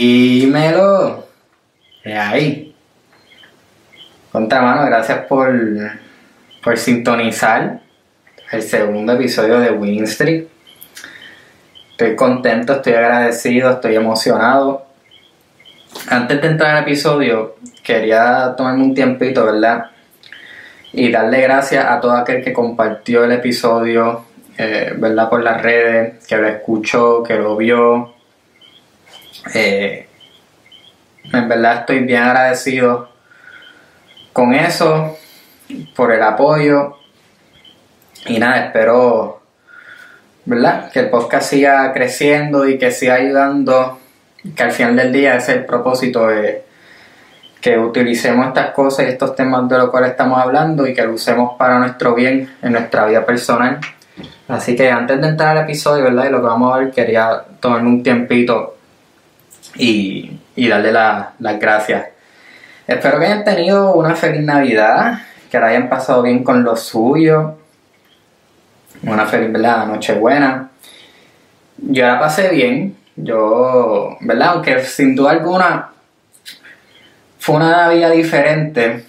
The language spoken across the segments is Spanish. Dímelo. ¿Qué hay? Contra, mano, gracias por sintonizar el segundo episodio de Winstreet. Estoy contento, estoy agradecido, estoy emocionado. Antes de entrar al episodio, quería tomarme un tiempito, ¿verdad? Y darle gracias a todo aquel que compartió el episodio, ¿verdad? Por las redes, que lo escuchó, que lo vio. En verdad estoy bien agradecido con eso, por el apoyo. Y nada, espero, ¿verdad?, que el podcast siga creciendo y que siga ayudando, que al final del día ese es el propósito de que utilicemos estas cosas y estos temas de los cuales estamos hablando y que lo usemos para nuestro bien en nuestra vida personal. Así que antes de entrar al episodio, ¿verdad?, y lo que vamos a ver, quería tomarme un tiempito y darle las gracias. Espero que hayan tenido una feliz Navidad, que la hayan pasado bien con lo suyo, una feliz, ¿verdad?, Nochebuena. Yo la pasé bien, yo, ¿verdad?, aunque sin duda alguna fue una Navidad diferente,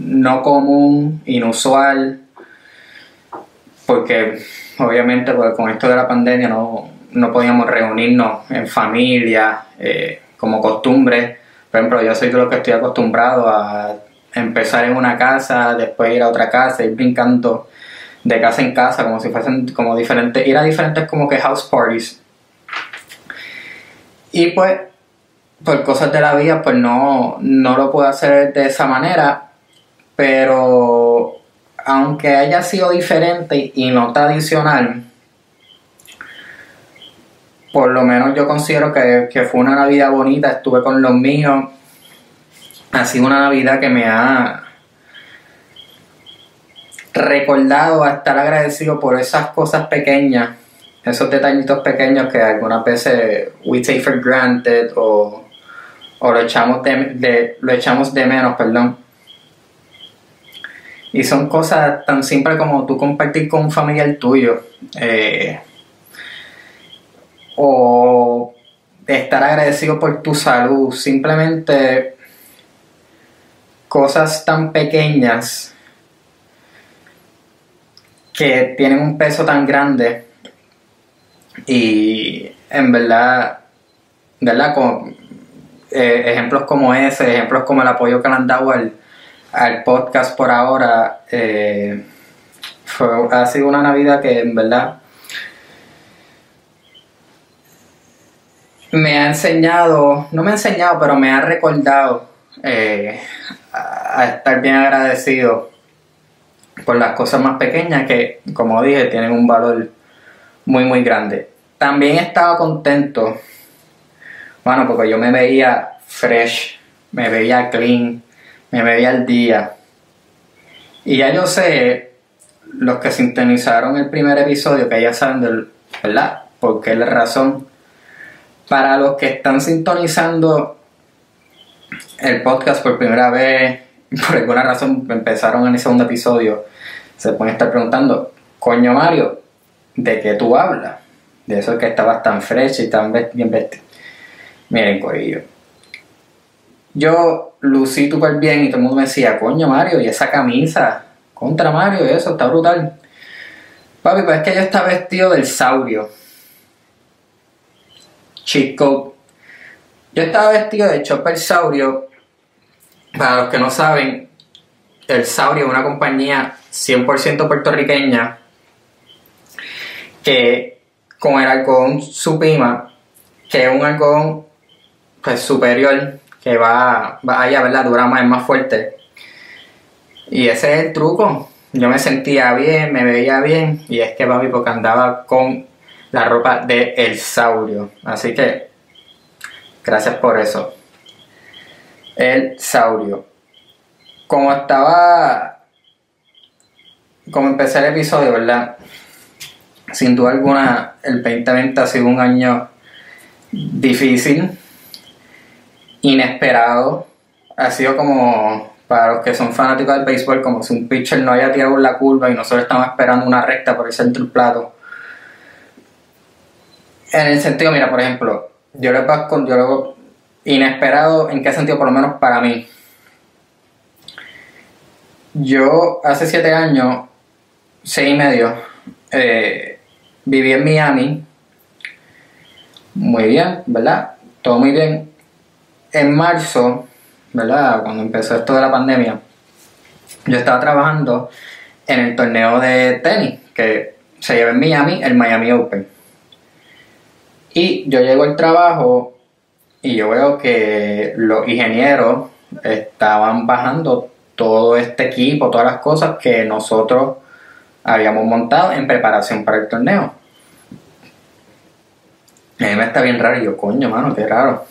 no común, inusual, porque obviamente con esto de la pandemia no podíamos reunirnos en familia como costumbre. Por ejemplo, yo soy de los que estoy acostumbrado a empezar en una casa, después ir a otra casa, ir brincando de casa en casa, como si fuesen como diferentes, ir a diferentes como que house parties. Y pues, por cosas de la vida, pues no lo puedo hacer de esa manera, pero aunque haya sido diferente y no tradicional, por lo menos yo considero que fue una Navidad bonita. Estuve con los míos. Ha sido una Navidad que me ha recordado a estar agradecido por esas cosas pequeñas, esos detallitos pequeños que algunas veces we take for granted o lo echamos de menos, perdón. Y son cosas tan simples como tú compartir con un familiar tuyo, o estar agradecido por tu salud. Simplemente cosas tan pequeñas que tienen un peso tan grande. Y en verdad con ejemplos como ese, ejemplos como el apoyo que le han dado al podcast por ahora, ha sido una Navidad que en verdad me ha recordado a estar bien agradecido por las cosas más pequeñas que, como dije, tienen un valor muy muy grande. También estaba contento, bueno, porque yo me veía fresh, me veía clean, me veía al día. Y ya yo sé, los que sintonizaron el primer episodio, que ya saben ¿verdad?, porque es la razón. Para los que están sintonizando el podcast por primera vez, por alguna razón empezaron en el segundo episodio, se pueden estar preguntando: coño, Mario, ¿de qué tú hablas? De eso que estabas tan fresh y tan bien vestido. Miren, corillo, yo lucí súper bien y todo el mundo me decía: coño, Mario, y esa camisa, contra, Mario, eso está brutal. Papi, pues es que yo estaba vestido del saurio. Chico, yo estaba vestido de chopper saurio. Para los que no saben, el saurio es una compañía 100% puertorriqueña que con el algodón supima, que es un algodón pues superior, que va allá, ¿verdad?, dura más, es más fuerte. Y ese es el truco. Yo me sentía bien, me veía bien, y es que, papi, porque andaba con la ropa de el saurio. Así que gracias por eso, el saurio. Como empecé el episodio, ¿verdad?, sin duda alguna el 2020 ha sido un año difícil, inesperado. Ha sido como, para los que son fanáticos del béisbol, como si un pitcher no haya tirado la curva y nosotros estamos esperando una recta por el centro del plato. En el sentido, mira, por ejemplo, yo les va con diálogo inesperado. ¿En qué sentido? Por lo menos para mí. Yo hace 7 años, 6 y medio, viví en Miami. Muy bien, ¿verdad? Todo muy bien. En marzo, ¿verdad?, cuando empezó esto de la pandemia, yo estaba trabajando en el torneo de tenis que se lleva en Miami, el Miami Open. Y yo llego al trabajo y yo veo que los ingenieros estaban bajando todo este equipo, todas las cosas que nosotros habíamos montado en preparación para el torneo. A mí me está bien raro, y yo, coño, mano, qué raro.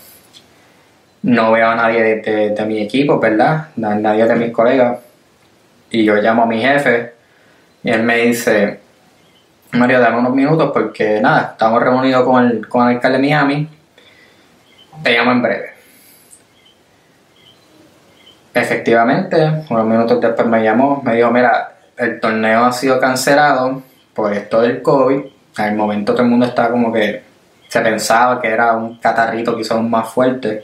No veo a nadie de mi equipo, ¿verdad? Nadie de mis colegas. Y yo llamo a mi jefe y él me dice: Mario, dame unos minutos porque nada, estamos reunidos con el alcalde de Miami. Te llamo en breve. Efectivamente, unos minutos después me llamó, me dijo: mira, el torneo ha sido cancelado por esto del COVID. Al momento todo el mundo estaba como que se pensaba que era un catarrito quizás más fuerte.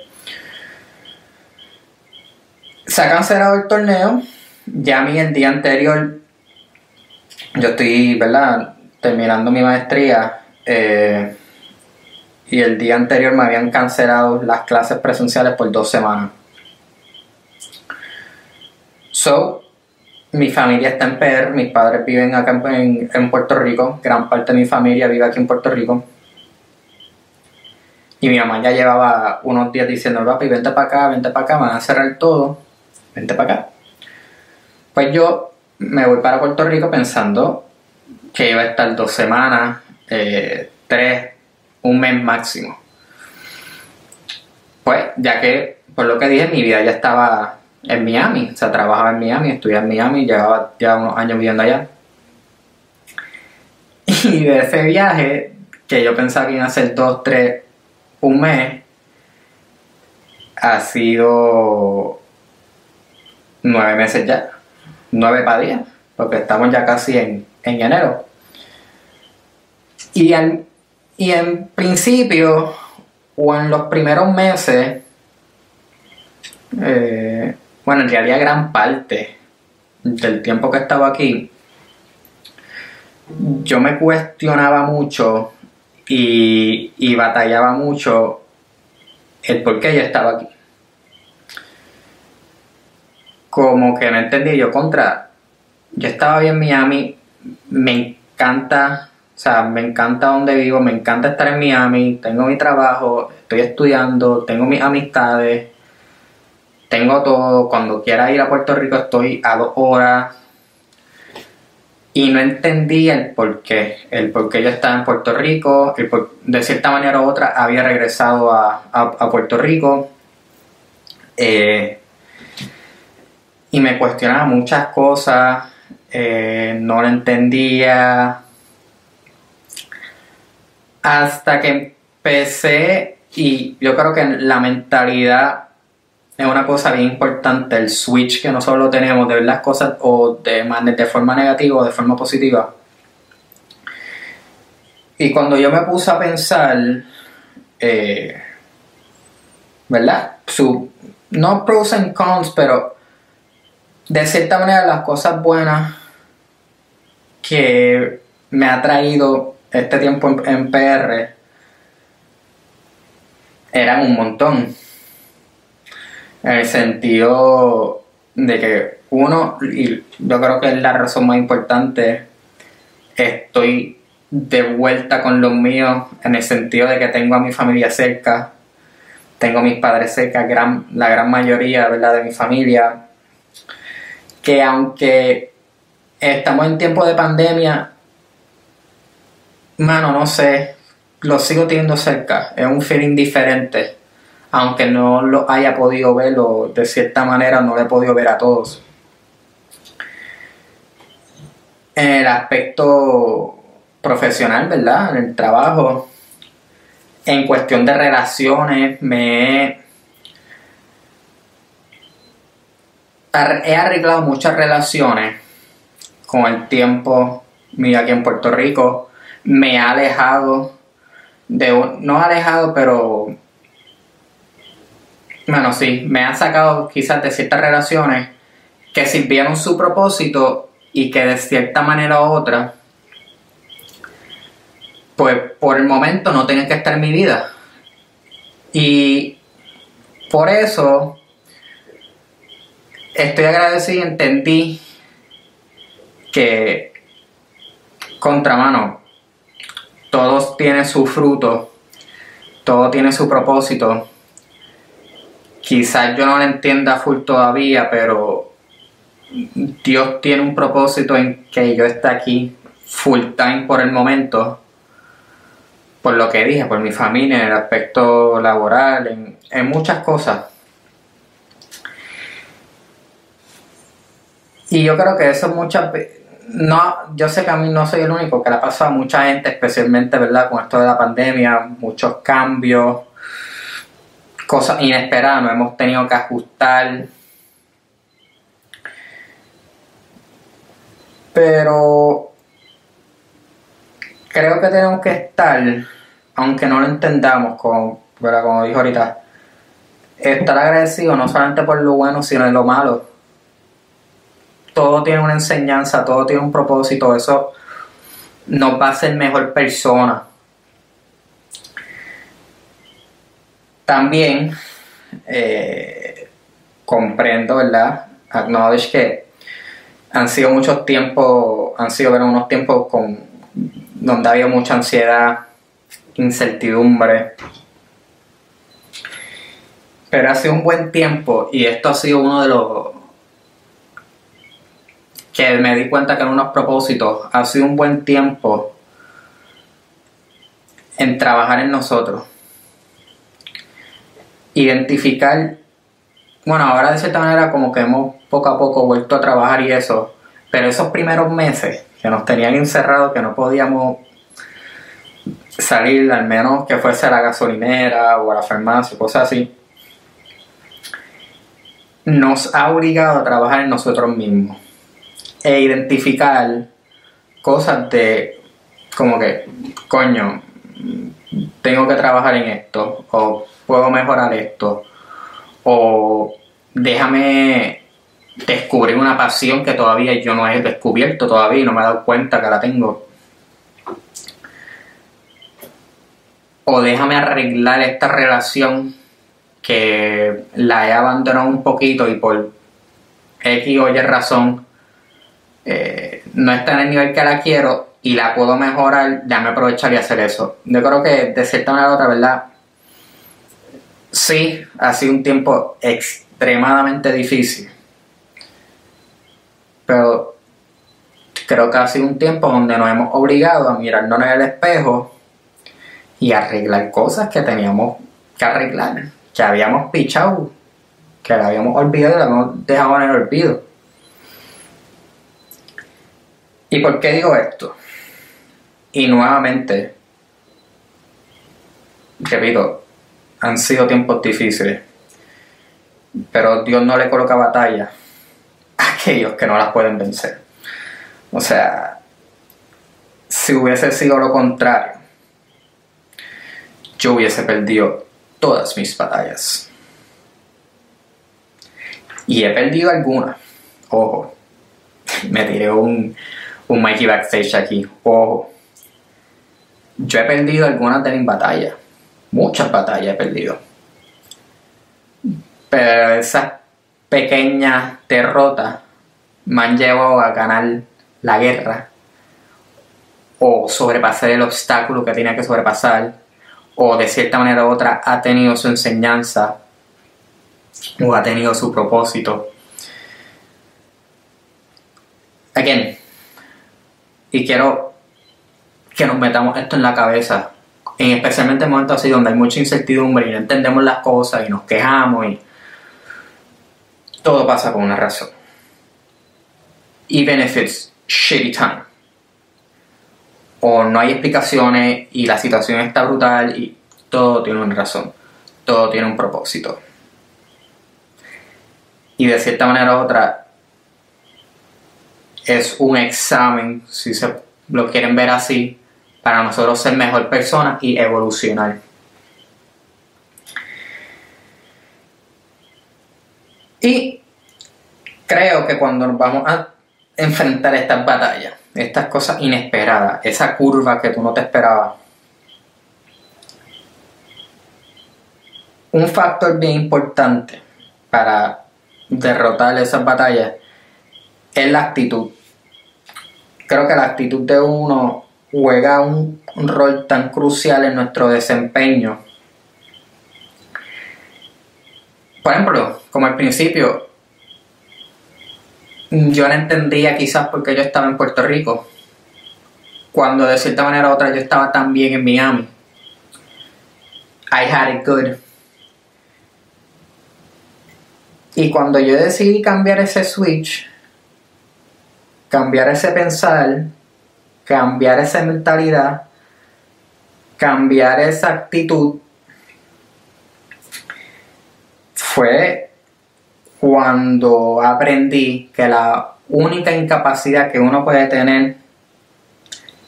Se ha cancelado el torneo. Ya a mí el día anterior, yo estoy, ¿verdad?, terminando mi maestría, y el día anterior me habían cancelado las clases presenciales por 2 semanas. So, mi familia está en PR, mis padres viven acá en Puerto Rico, gran parte de mi familia vive aquí en Puerto Rico. Y mi mamá ya llevaba unos días diciendo: papi, vente para acá, van a cerrar todo, vente para acá. Pues yo me voy para Puerto Rico pensando que iba a estar 2 semanas, 3, 1 mes máximo. Pues ya que, por lo que dije, mi vida ya estaba en Miami. O sea, trabajaba en Miami, estudiaba en Miami, llevaba ya unos años viviendo allá. Y de ese viaje, que yo pensaba que iban a ser 2, 3, 1 mes, ha sido 9 meses ya. 9 para 10, porque estamos ya casi en enero. Y en principio, o en los primeros meses, bueno, en realidad gran parte del tiempo que estaba aquí, yo me cuestionaba mucho y batallaba mucho el por qué yo estaba aquí. Como que no entendí yo, contra, yo estaba bien en Miami, me encanta, o sea, me encanta donde vivo, me encanta estar en Miami, tengo mi trabajo, estoy estudiando, tengo mis amistades, tengo todo, cuando quiera ir a Puerto Rico estoy a 2 horas, y no entendí el por qué yo estaba en Puerto Rico, de cierta manera u otra había regresado a Puerto Rico, y me cuestionaba muchas cosas, no lo entendía. Hasta que empecé, y yo creo que la mentalidad es una cosa bien importante, el switch que nosotros lo tenemos de ver las cosas o de forma negativa o de forma positiva. Y cuando yo me puse a pensar, ¿verdad? No pros and cons, pero de cierta manera las cosas buenas que me ha traído este tiempo en PR eran un montón. En el sentido de que uno, y yo creo que es la razón más importante, estoy de vuelta con los míos, en el sentido de que tengo a mi familia cerca, tengo a mis padres cerca, la gran mayoría, ¿verdad?, de mi familia. Que aunque estamos en tiempo de pandemia, mano, no sé, los sigo teniendo cerca. Es un feeling diferente, aunque no lo haya podido ver, o de cierta manera no lo he podido ver a todos. En el aspecto profesional, ¿verdad?, en el trabajo, en cuestión de relaciones, he arreglado muchas relaciones con el tiempo mío aquí en Puerto Rico. Me ha alejado no alejado, pero bueno, sí, me han sacado quizás de ciertas relaciones que sirvieron su propósito y que de cierta manera u otra, pues por el momento no tienen que estar en mi vida. Y por eso estoy agradecido y entendí que, contramano, todos tienen su fruto, todo tiene su propósito. Quizás yo no lo entienda full todavía, pero Dios tiene un propósito en que yo esté aquí full time por el momento, por lo que dije, por mi familia, en el aspecto laboral, en muchas cosas. Y yo creo que eso muchas veces, yo sé que a mí no soy el único que le ha pasado a mucha gente, especialmente, ¿verdad?, con esto de la pandemia, muchos cambios, cosas inesperadas, nos hemos tenido que ajustar. Pero creo que tenemos que estar, aunque no lo entendamos, como dijo ahorita, estar agradecido no solamente por lo bueno, sino en lo malo. Todo tiene una enseñanza, todo tiene un propósito, eso nos va a hacer mejor persona. También comprendo, ¿verdad?, acknowledge que han sido muchos tiempos, unos tiempos donde había mucha ansiedad, incertidumbre. Pero ha sido un buen tiempo, y esto ha sido uno de los que me di cuenta que eran unos propósitos. Ha sido un buen tiempo en trabajar en nosotros. Identificar, bueno, ahora de cierta manera como que hemos poco a poco vuelto a trabajar y eso, pero esos primeros meses que nos tenían encerrados, que no podíamos salir, al menos que fuese a la gasolinera o a la farmacia, cosas así, nos ha obligado a trabajar en nosotros mismos e identificar cosas de como que, coño, tengo que trabajar en esto, o puedo mejorar esto, o déjame descubrir una pasión que todavía yo no he descubierto todavía y no me he dado cuenta que la tengo, o déjame arreglar esta relación que la he abandonado un poquito y por X o Y razón no está en el nivel que la quiero y la puedo mejorar, déjame aprovechar y hacer eso. Yo creo que de cierta manera u otra, ¿verdad?, sí, ha sido un tiempo extremadamente difícil, pero creo que ha sido un tiempo donde nos hemos obligado a mirarnos en el espejo y arreglar cosas que teníamos que arreglar, que habíamos pichado, que la habíamos olvidado y la habíamos dejado en el olvido. ¿Y por qué digo esto? Y nuevamente, repito, han sido tiempos difíciles, pero Dios no le coloca batallas a aquellos que no las pueden vencer. O sea, si hubiese sido lo contrario, yo hubiese perdido todas mis batallas. Y he perdido algunas. Ojo, me tiré un Mikey backstage aquí. Ojo, yo he perdido algunas de mis batallas. Muchas batallas he perdido. Pero esas pequeñas derrotas me han llevado a ganar la guerra, o sobrepasar el obstáculo que tenía que sobrepasar, o de cierta manera u otra ha tenido su enseñanza, o ha tenido su propósito. Again, y quiero que nos metamos esto en la cabeza, especialmente en momentos así donde hay mucha incertidumbre y no entendemos las cosas y nos quejamos, y todo pasa por una razón. Even if it's shitty time, o no hay explicaciones y la situación está brutal, y todo tiene una razón, todo tiene un propósito. Y de cierta manera u otra es un examen, si se lo quieren ver así, para nosotros ser mejor personas y evolucionar. Y creo que cuando nos vamos a enfrentar estas batallas, estas cosas inesperadas, esa curva que tú no te esperabas, un factor bien importante para derrotar esas batallas es la actitud. Creo que la actitud de uno juega un rol tan crucial en nuestro desempeño. Por ejemplo, como al principio, yo no entendía quizás por qué yo estaba en Puerto Rico, cuando de cierta manera u otra yo estaba tan bien en Miami. I had it good. Y cuando yo decidí cambiar ese switch, cambiar ese pensar, cambiar esa mentalidad, cambiar esa actitud, fue cuando aprendí que la única incapacidad que uno puede tener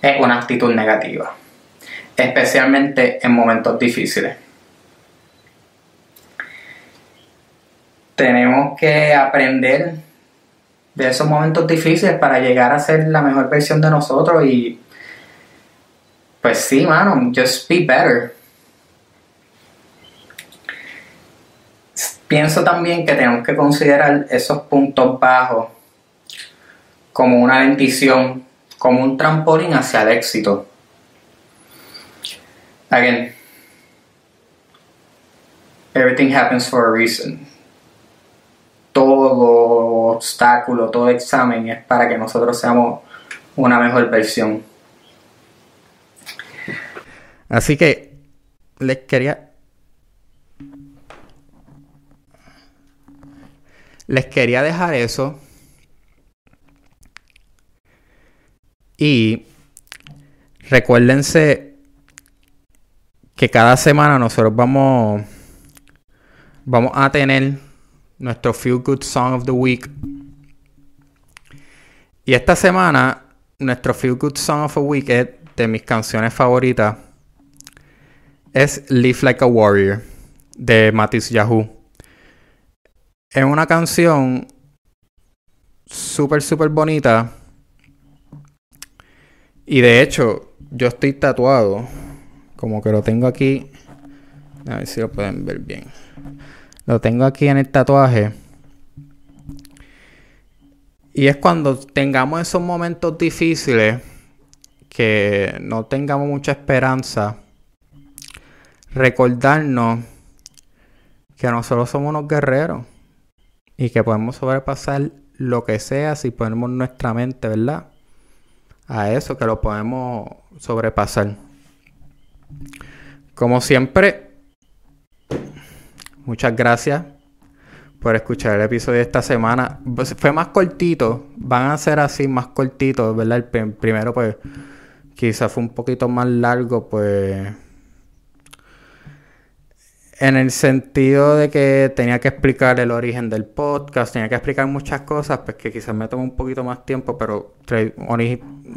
es una actitud negativa, especialmente en momentos difíciles. Tenemos que aprender de esos momentos difíciles para llegar a ser la mejor versión de nosotros y pues sí, mano, just be better. Pienso también que tenemos que considerar esos puntos bajos como una bendición, como un trampolín hacia el éxito. Again, everything happens for a reason. Todo obstáculo, todo examen es para que nosotros seamos una mejor versión. Así que Les quería dejar eso. Y recuérdense que cada semana nosotros vamos a tener nuestro Feel Good Song of the Week. Y esta semana nuestro Feel Good Song of the Week es de mis canciones favoritas. Es Live Like a Warrior de Matisyahu. Es una canción súper, súper bonita. Y de hecho, yo estoy tatuado. Como que lo tengo aquí. A ver si lo pueden ver bien. Lo tengo aquí en el tatuaje. Y es cuando tengamos esos momentos difíciles, que no tengamos mucha esperanza, recordarnos que nosotros somos unos guerreros. Y que podemos sobrepasar lo que sea si ponemos nuestra mente, ¿verdad? A eso que lo podemos sobrepasar. Como siempre, muchas gracias por escuchar el episodio de esta semana. Pues fue más cortito. Van a ser así más cortitos, ¿verdad? El primero, pues, quizás fue un poquito más largo, pues, en el sentido de que tenía que explicar el origen del podcast, tenía que explicar muchas cosas, pues que quizás me tome un poquito más tiempo, pero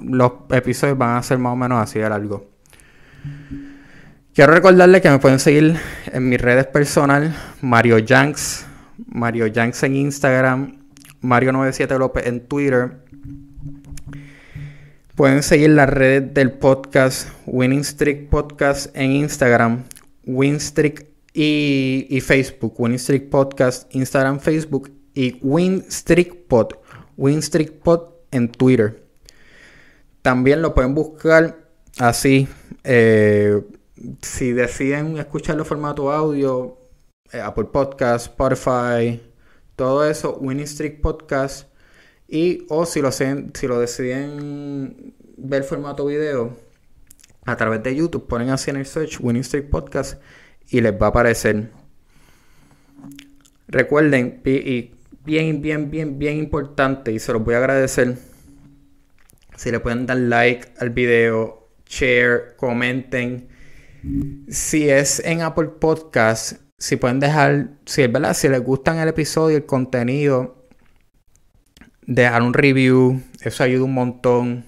los episodios van a ser más o menos así de largo. Quiero recordarles que me pueden seguir en mis redes personales, Mario Yanks en Instagram, Mario97 López en Twitter. Pueden seguir las redes del podcast, Winstreet Podcast en Instagram, Winstreet y Facebook, Winstreet Podcast, Instagram, Facebook y Winstreet Pod en Twitter. También lo pueden buscar así. Si deciden escucharlo en formato audio, Apple Podcast, Spotify, todo eso, Winstreet Podcast. Y o si lo deciden ver formato video a través de YouTube, ponen así en el search Winstreet Podcast y les va a aparecer. Recuerden, y bien importante, y se los voy a agradecer, si le pueden dar like al video, share, comenten. Si es en Apple Podcast, si pueden dejar, si es verdad, si les gustan el episodio, el contenido, dejar un review, eso ayuda un montón.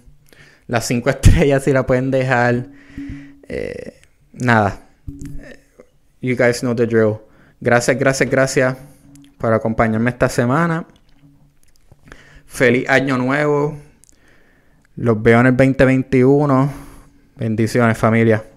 Las 5 estrellas si la pueden dejar. Nada. You guys know the drill. Gracias por acompañarme esta semana. Feliz año nuevo. Los veo en el 2021. Bendiciones, familia.